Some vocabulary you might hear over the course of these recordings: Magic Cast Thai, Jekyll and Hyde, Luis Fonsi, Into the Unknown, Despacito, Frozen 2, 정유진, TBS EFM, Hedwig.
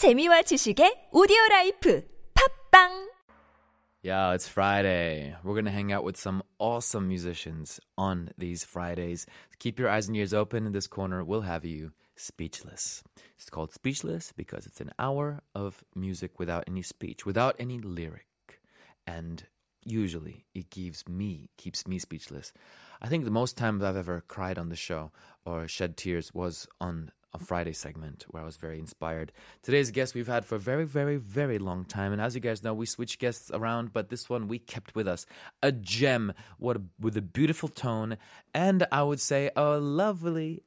재미와 지식의 오디오 라이프 팝빵. Yeah, it's Friday. We're going to hang out with some awesome musicians on these Fridays. Keep your eyes and ears open. In this corner, we'll have you speechless. It's called Speechless because it's an hour of music without any speech, without any lyric. And usually it keeps me speechless. I think the most times I've ever cried on the show or shed tears was on a Friday segment where I was very inspired. Today's guest we've had for a very, very, very long time. And as you guys know, we switch guests around, but this one we kept with us. A gem with a beautiful tone. And I would say a lovely,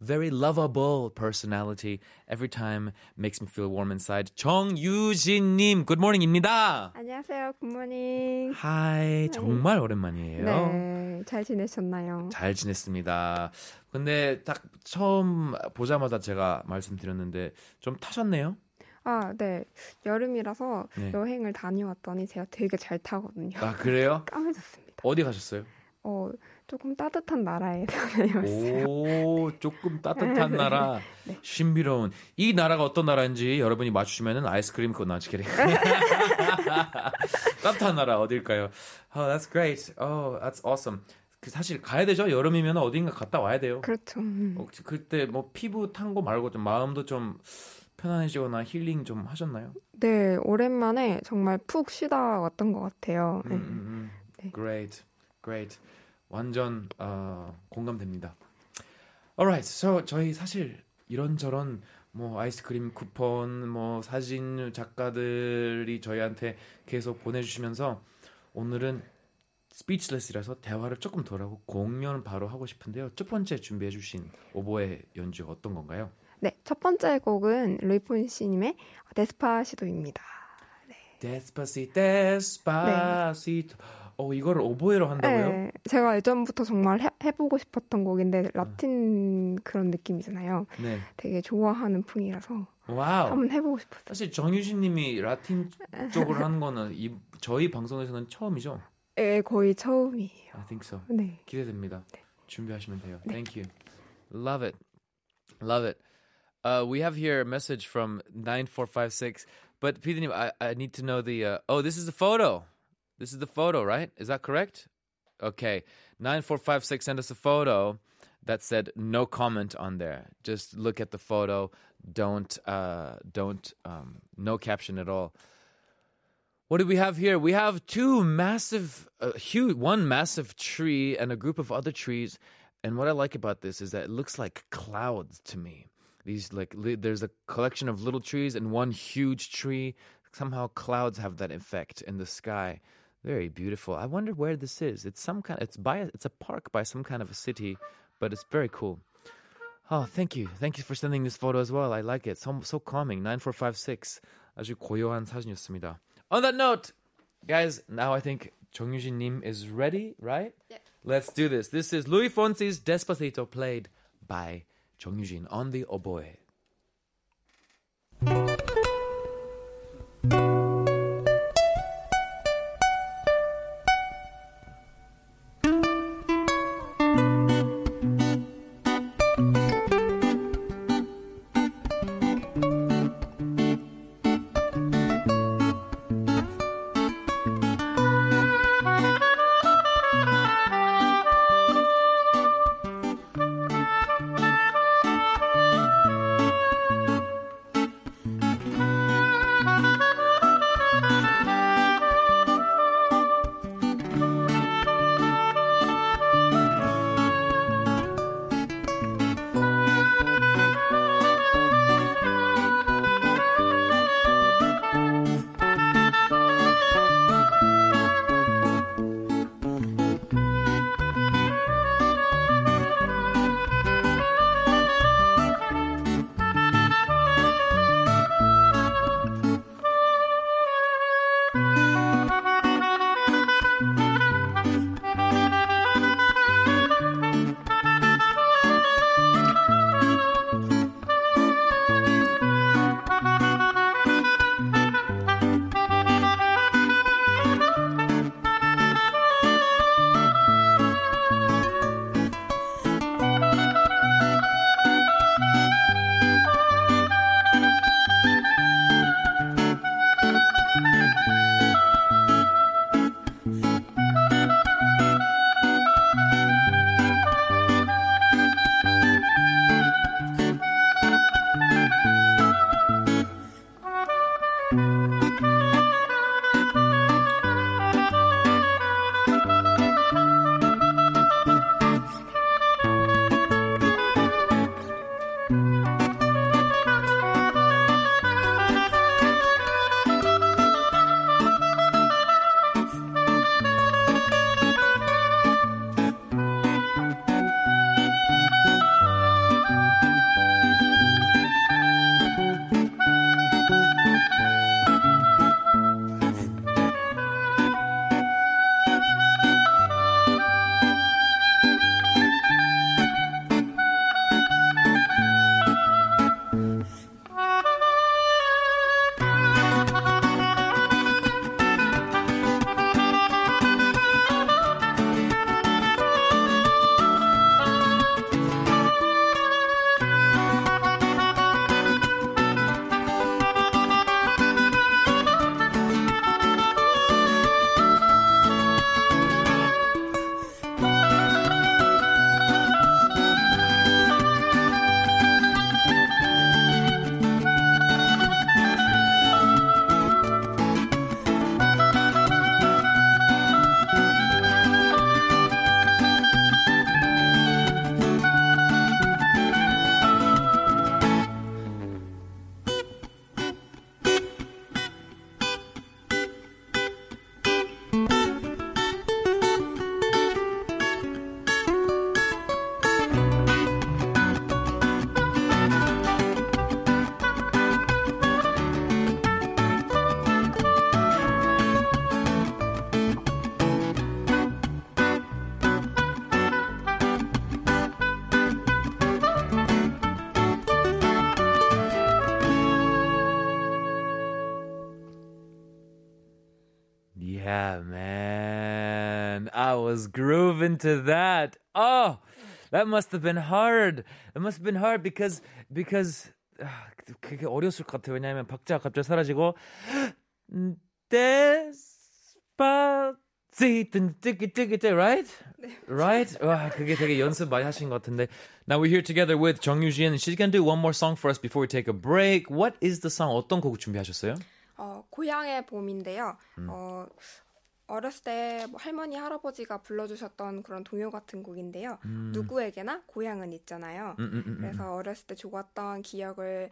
very lovable personality. Every time makes me feel warm inside. 정유진님, good morning입니다. 안녕하세요. Good morning. Hi. 정말 오랜만이에요. 네. 잘 지내셨나요? 잘 지냈습니다. 근데 딱 처음 보자마자 제가 말씀드렸는데 좀 타셨네요? 아, 네. 여름이라서 네. 여행을 다녀왔더니 제가 되게 잘 타거든요. 아, 그래요? 까매졌습니다. 어디 가셨어요? 조금 따뜻한 나라에 다녀왔어요. 오, 네. 조금 따뜻한 나라. 네. 신비로운. 이 나라가 어떤 나라인지 여러분이 맞추시면은 아이스크림 그거 나지게 돼요. 따뜻한 나라 어딜까요? Oh, that's great. Oh, that's awesome. 사실 가야 되죠. 여름이면 어딘가 갔다 와야 돼요. 그렇죠. 그때 뭐 피부 탄 거 말고 좀 마음도 좀 편안해지거나 힐링 좀 하셨나요? 네, 오랜만에 정말 푹 쉬다 왔던 것 같아요. 네. Great, great. 완전 공감됩니다. Alright, so 저희 사실 이런저런 뭐 아이스크림 쿠폰, 뭐 사진 작가들이 저희한테 계속 보내주시면서 오늘은 스피치레스라서 대화를 조금 덜 하고 공연을 바로 하고 싶은데요. 첫 번째 준비해 주신 오보의 연주 어떤 건가요? 네, 첫 번째 곡은 루이폰시님의 데스파시도입니다. 네. 데스파시토. 이걸 오보에로 한다고요? 네, 제가 예전부터 정말 해보고 싶었던 곡인데 라틴 그런 느낌이잖아요. 네. 되게 좋아하는 풍이라서 와우. 한번 해보고 싶었어요. 사실 정유진님이 라틴 쪽으로 하는 거는 저희 방송에서는 처음이죠? 네, 거의 처음이에요. I think so. 네. 기대됩니다. 네. 준비하시면 돼요. 네. Thank you. Love it. Love it. We have here a message from 9456. But PD님, I need to know the... this is the photo. This is the photo, right? Is that correct? Okay. 9456 sent us a photo that said no comment on there. Just look at the photo. Don't no caption at all. What do we have here? We have two massive, huge, one massive tree and a group of other trees. And what I like about this is that it looks like clouds to me. These there's a collection of little trees and one huge tree. Somehow clouds have that effect in the sky. Very beautiful. I wonder where this is. It's a park by some kind of a city, but it's very cool. Oh, thank you. Thank you for sending this photo as well. I like it. So calming. 9456. 아주 고요한 사진이었습니다. On that note, guys, now I think 정유진님 is ready, right? Yeah. Let's do this. This is Luis Fonsi's Despacito played by 정유진 on the oboe. Yeah, man. I was grooving to that. Oh, that must have been hard. It must have been hard because 그게 어려웠을 것 같아요. 왜냐하면 박자가 갑자기 사라지고 Despacito, right? Right? 와, 그게 되게 연습 많이 하신 것 같은데. Now we're here together with 정유진. She's going to do one more song for us before we take a break. What is the song? 어떤 곡 준비하셨어요? 고향의 봄인데요. 어렸을 때 뭐 할머니, 할아버지가 불러주셨던 그런 동요 같은 곡인데요. 누구에게나 고향은 있잖아요. 그래서 어렸을 때 좋았던 기억을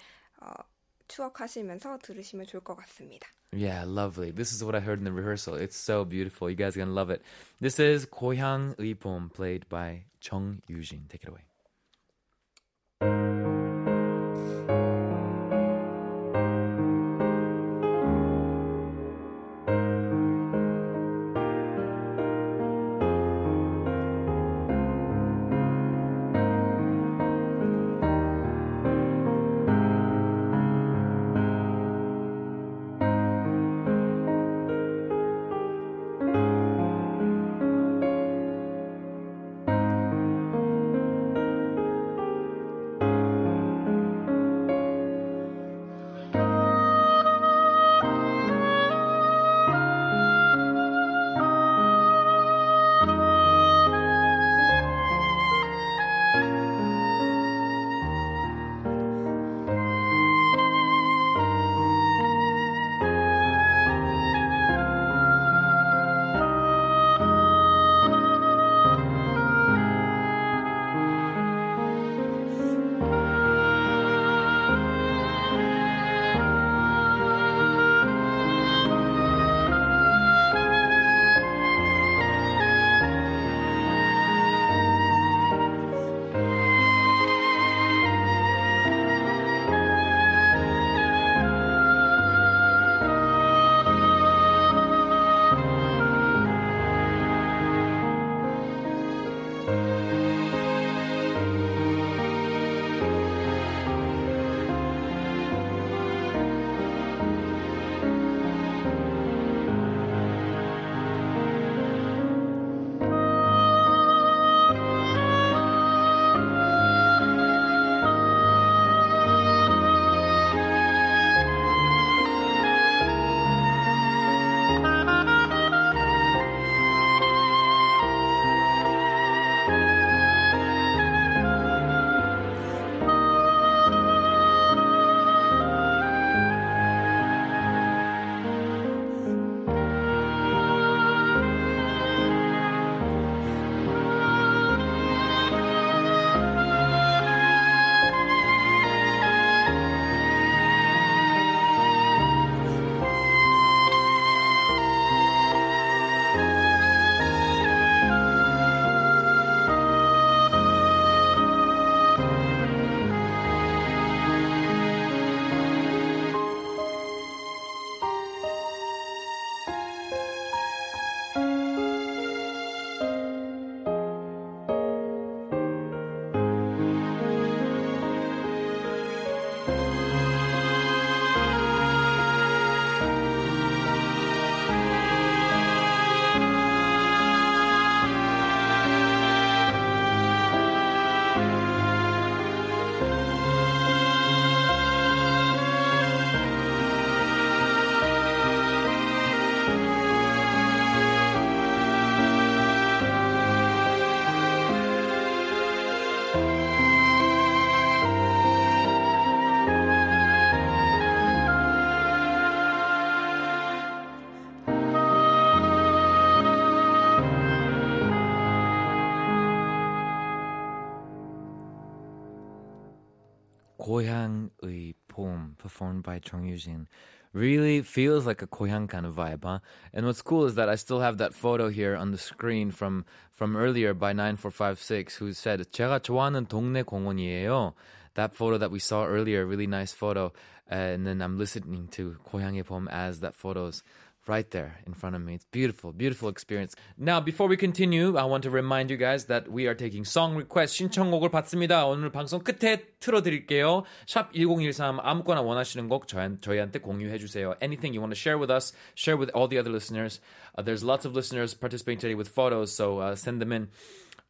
추억하시면서 들으시면 좋을 것 같습니다. Yeah, lovely. This is what I heard in the rehearsal. It's so beautiful. You guys are going to love it. This is 고향의 봄, played by 정유진. Take it away. 고향의 봄, performed by 정유진. Really feels like a 고향 kind of vibe, huh? And what's cool is that I still have that photo here on the screen from earlier by 9456 who said, 제가 좋아하는 동네 공원이에요. That photo that we saw earlier, really nice photo. And then I'm listening to 고향의 봄 as that photo's right there in front of me. It's beautiful, beautiful experience. Now, before we continue, I want to remind you guys that we are taking song requests, 신청곡을 받습니다. 오늘 방송 끝에 틀어드릴게요. 샵 1013 아무거나 원하시는 곡 저희한테 공유해주세요. Anything you want to share with us, share with all the other listeners. There's lots of listeners participating today with photos, so send them in.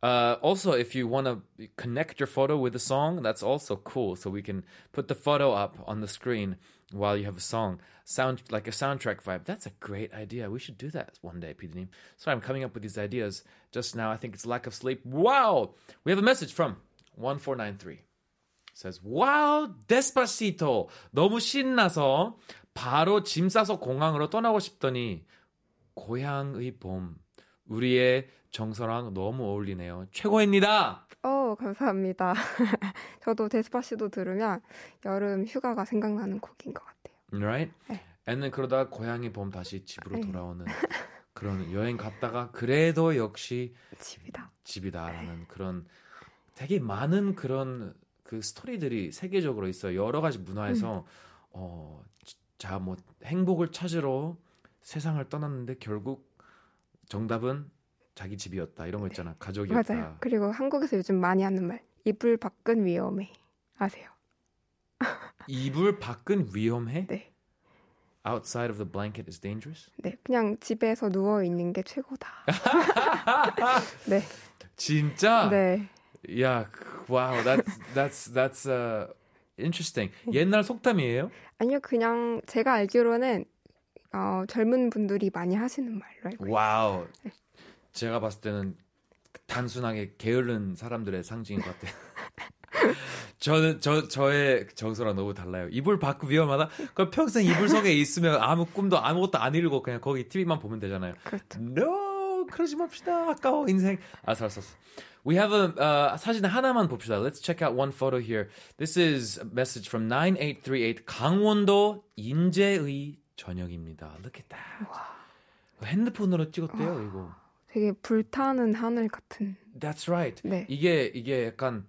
Also, if you want to connect your photo with a song, that's also cool. So we can put the photo up on the screen while you have a song. Sound like a soundtrack vibe. That's a great idea. We should do that one day, PD님. Sorry, I'm coming up with these ideas just now. I think it's lack of sleep. Wow! We have a message from 1493. It says, wow, Despacito. 너무 신나서 바로 짐 싸서 공항으로 떠나고 싶더니 고향의 봄. 우리의 정서랑 너무 어울리네요. 최고입니다. 감사합니다. 저도 데스파시도 들으면 여름 휴가가 생각나는 곡인 것 같아요. Right? 네. 애는 그러다가 고향이 봄 다시 집으로 돌아오는 그런 여행 갔다가 그래도 역시 집이다라는 네. 그런 되게 많은 그런 그 스토리들이 세계적으로 있어요. 여러 가지 문화에서 자, 뭐 행복을 찾으러 세상을 떠났는데 결국 정답은 자기 집이었다. 이런 거 있잖아. 네. 가족이었다. 맞아요. 그리고 한국에서 요즘 많이 하는 말. 이불 밖은 위험해. 아세요? 이불 밖은 위험해? 네. Outside of the blanket is dangerous? 네. 그냥 집에서 누워있는 게 최고다. 네. 진짜? 네. 야, wow. That's interesting. 옛날 속담이에요? 아니요. 그냥 제가 알기로는 젊은 분들이 많이 하시는 말로 알고 있어요. 와우. 네. 제가 봤을 때는 단순하게 게으른 사람들의 상징인 것 같아요. 저는 저의 정서랑 너무 달라요. 이불 밖은 위험하다. 그럼 평생 이불 속에 있으면 아무 꿈도 아무것도 안 읽고 그냥 거기 TV만 보면 되잖아요. 그렇죠. No, 그러지 맙시다. 아까워 인생. 알았어. We have a 사진 하나만 봅시다. Let's check out one photo here. This is a message from 9838 강원도 인제의 저녁입니다. Look at that. 와. 핸드폰으로 찍었대요, 와. 이거. 되게 불타는 하늘 같은. That's right. 네. 이게 약간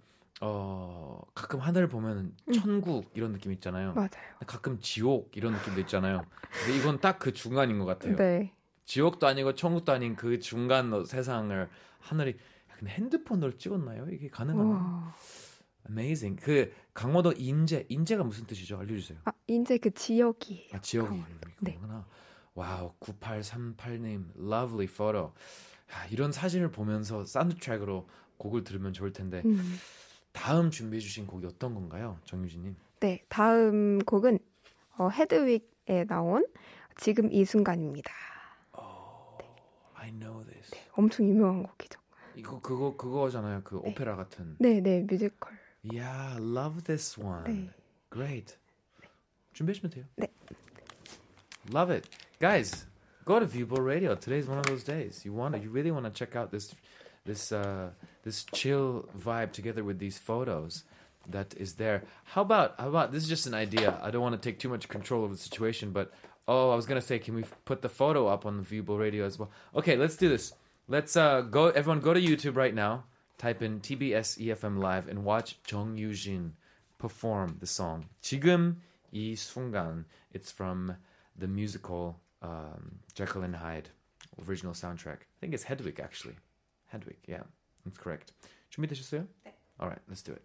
가끔 하늘을 보면 천국 이런 느낌 있잖아요. 맞아요. 가끔 지옥 이런 느낌도 있잖아요. 근데 이건 딱 그 중간인 것 같아요. 네. 지옥도 아니고 천국도 아닌 그 중간 세상을 하늘이. 근데 핸드폰으로 찍었나요? 이게 가능하나요? Amazing. 그 강원도 인제가 무슨 뜻이죠? 알려주세요. 아 인제 그 지역이에요. 아 지역이. 네. 와우. 9838님 lovely photo. 야, 이런 사진을 보면서 사운드트랙으로 곡을 들으면 좋을 텐데 다음 준비해 주신 곡이 어떤 건가요? 정유진님. 네, 다음 곡은 헤드윅에 나온 지금 이 순간입니다. Oh, 네. I know this. 네, 엄청 유명한 곡이죠. 이거 그거잖아요. 그 네. 오페라 같은. 네, 뮤지컬. Yeah, love this one. 네. Great. 네. 준비하시면 돼요. 네. Love it. Guys. Go to Viewbo Radio. Today's one of those days. You really want to check out this chill vibe together with these photos that is there. How about this is just an idea. I don't want to take too much control of the situation, but I was going to say, can we put the photo up on the Viewbo Radio as well? Okay, let's do this. Let's go to YouTube right now. Type in TBS EFM Live and watch Jung Yoo-jin perform the song. 지금 이 순간. It's from the musical Jekyll and Hyde original soundtrack. I think it's Hedwig actually. Hedwig, yeah, that's correct. 준비되셨어요? 네. All right, let's do it.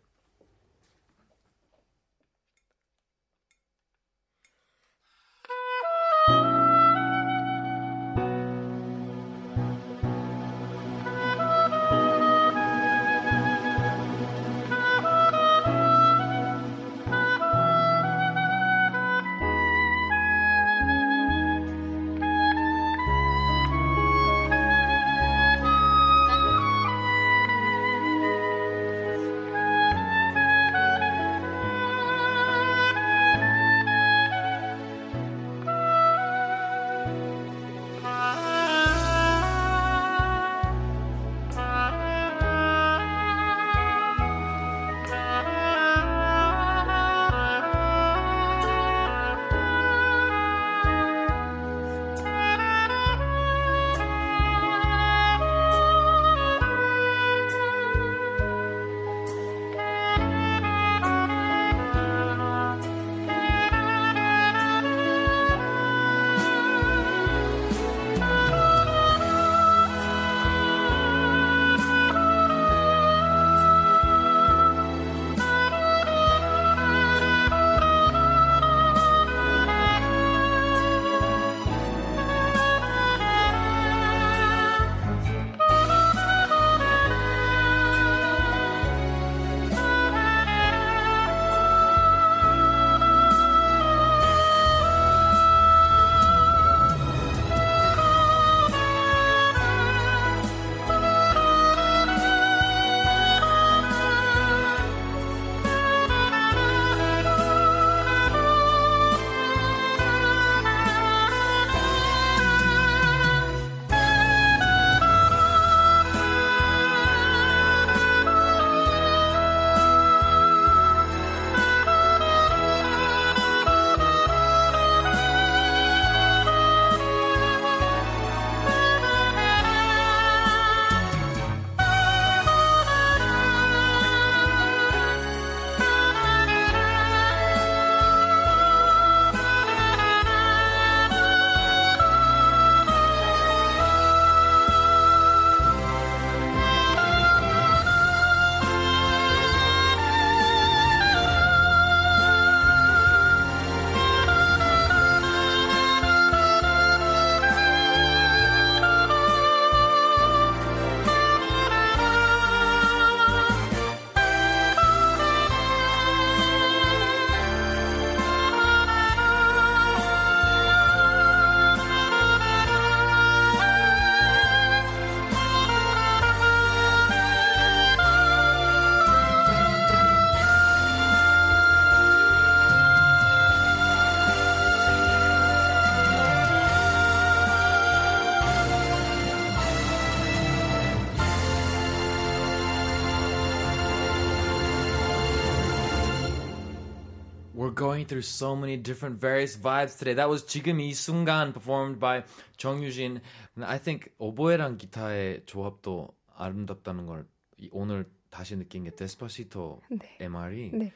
We're going through so many different various vibes today. That was 지금 이 순간 performed by 정유진. And I think 오보에랑 기타의 조합도 아름답다는 걸 오늘 다시 느낀 게 데스파시토 네. MR이 네.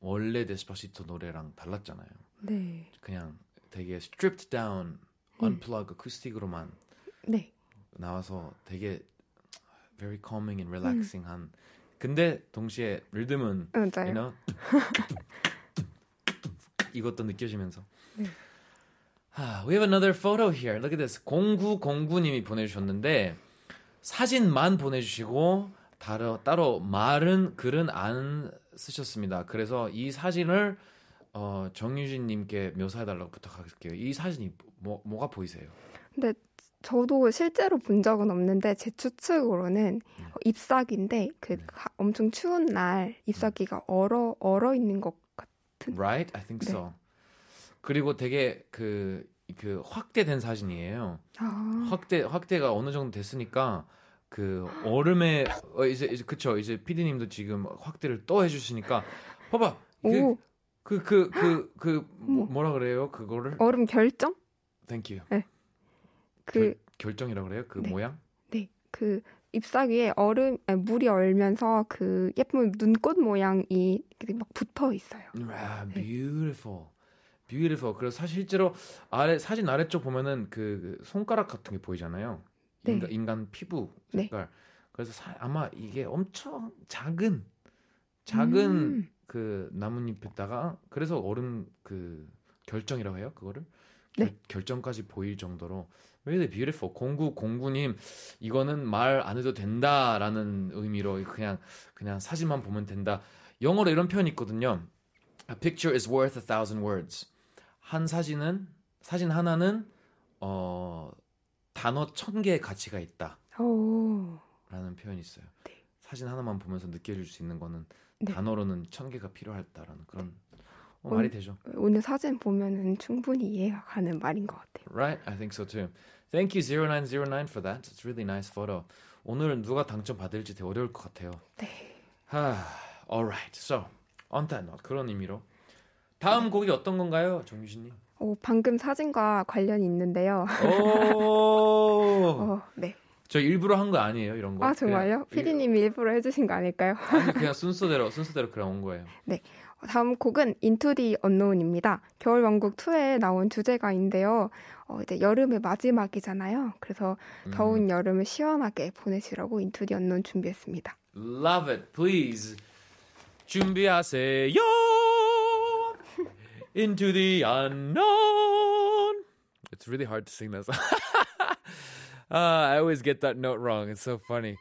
원래 데스파시토 노래랑 달랐잖아요. 네. 그냥 되게 stripped down, unplugged, acoustic으로만 네. 나와서 되게 very calming and relaxing한. 근데 동시에 리듬은 you know, 이것도 느껴지면서. 네. We have another photo here. Look at this. 0909님이 보내주셨는데 사진만 보내주시고 따로 말은 글은 안 쓰셨습니다. 그래서 이 사진을 정유진님께 묘사해달라고 부탁할게요. 이 사진이 뭐가 보이세요? 네. 저도 실제로 본 적은 없는데 제 추측으로는 잎사귀인데 그 엄청 추운 날 잎사귀가 얼어 있는 것 같은. Right, I think 네. so. 그리고 되게 그 확대된 사진이에요. 아. 확대가 어느 정도 됐으니까 그 얼음에 이제 그쵸 이제 PD님도 지금 확대를 또 해주시니까 봐봐. 뭐라 그래요 그거를? 얼음 결정? Thank you. 네. 결정이라고 그래요? 그 네. 모양? 네. 그 잎사귀에 물이 얼면서 그 예쁜 눈꽃 모양이 막 붙어 있어요. 와, 네. beautiful. beautiful. 그래서 실제로 사진 아래쪽 보면은 그 손가락 같은 게 보이잖아요. 네. 인간 피부 색깔. 네. 그래서 아마 이게 엄청 작은 그 나뭇잎에다가 그래서 얼음 그 결정이라고 해요, 그거를? 네. 결정까지 보일 정도로 really beautiful. 0909님 이거는 말 안 해도 된다라는 의미로 그냥 사진만 보면 된다. 영어로 이런 표현이 있거든요. A picture is worth 1,000 words. 한 사진 하나는 단어 1,000개의 가치가 있다. 오. 라는 표현이 있어요. 네. 사진 하나만 보면서 느껴질 수 있는 거는 네. 단어로는 1,000개가 필요하다라는 그런 말이 되죠. 오늘 사진 보면은 충분히 이해가 가는 말인 것 같아요. Right, I think so too. Thank you 0909 for that. It's really nice photo. 오늘은 누가 당첨 받을지 되게 어려울 것 같아요. 네. Alright, so on that note 그런 의미로 다음 네. 곡이 어떤 건가요, 정유진님? 방금 사진과 관련이 있는데요. 네. 저 일부러 한 거 아니에요, 이런 거. 아 정말요? 피디님이 일부러 해주신 거 아닐까요? 아니, 그냥 순서대로 그냥 온 거예요. 네. 다음 곡은 Into the Unknown입니다. 겨울왕국2에 나온 주제가인데요. 이제 여름의 마지막이잖아요. 그래서 더운 여름을 시원하게 보내시라고 Into the Unknown 준비했습니다. Love it, please. 준비하세요. Into the Unknown. It's really hard to sing that song. I always get that note wrong. It's so funny.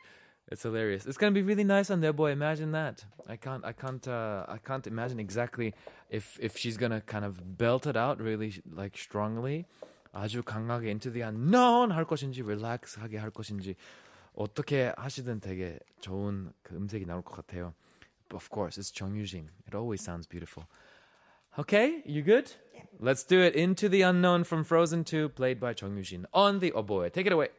It's hilarious. It's gonna be really nice on their boy. Imagine that. I can't imagine exactly if she's gonna kind of belt it out really like strongly. 아주 강하게 into the unknown 할 것인지, relax하게 할 것인지 어떻게 하시든 되게 좋은 그 음색이 나올 것 같아요. But of course, it's 정유진. It always sounds beautiful. Okay, you good? Yeah. Let's do it. Into the unknown from Frozen 2, played by 정유진 on the oboe. Take it away.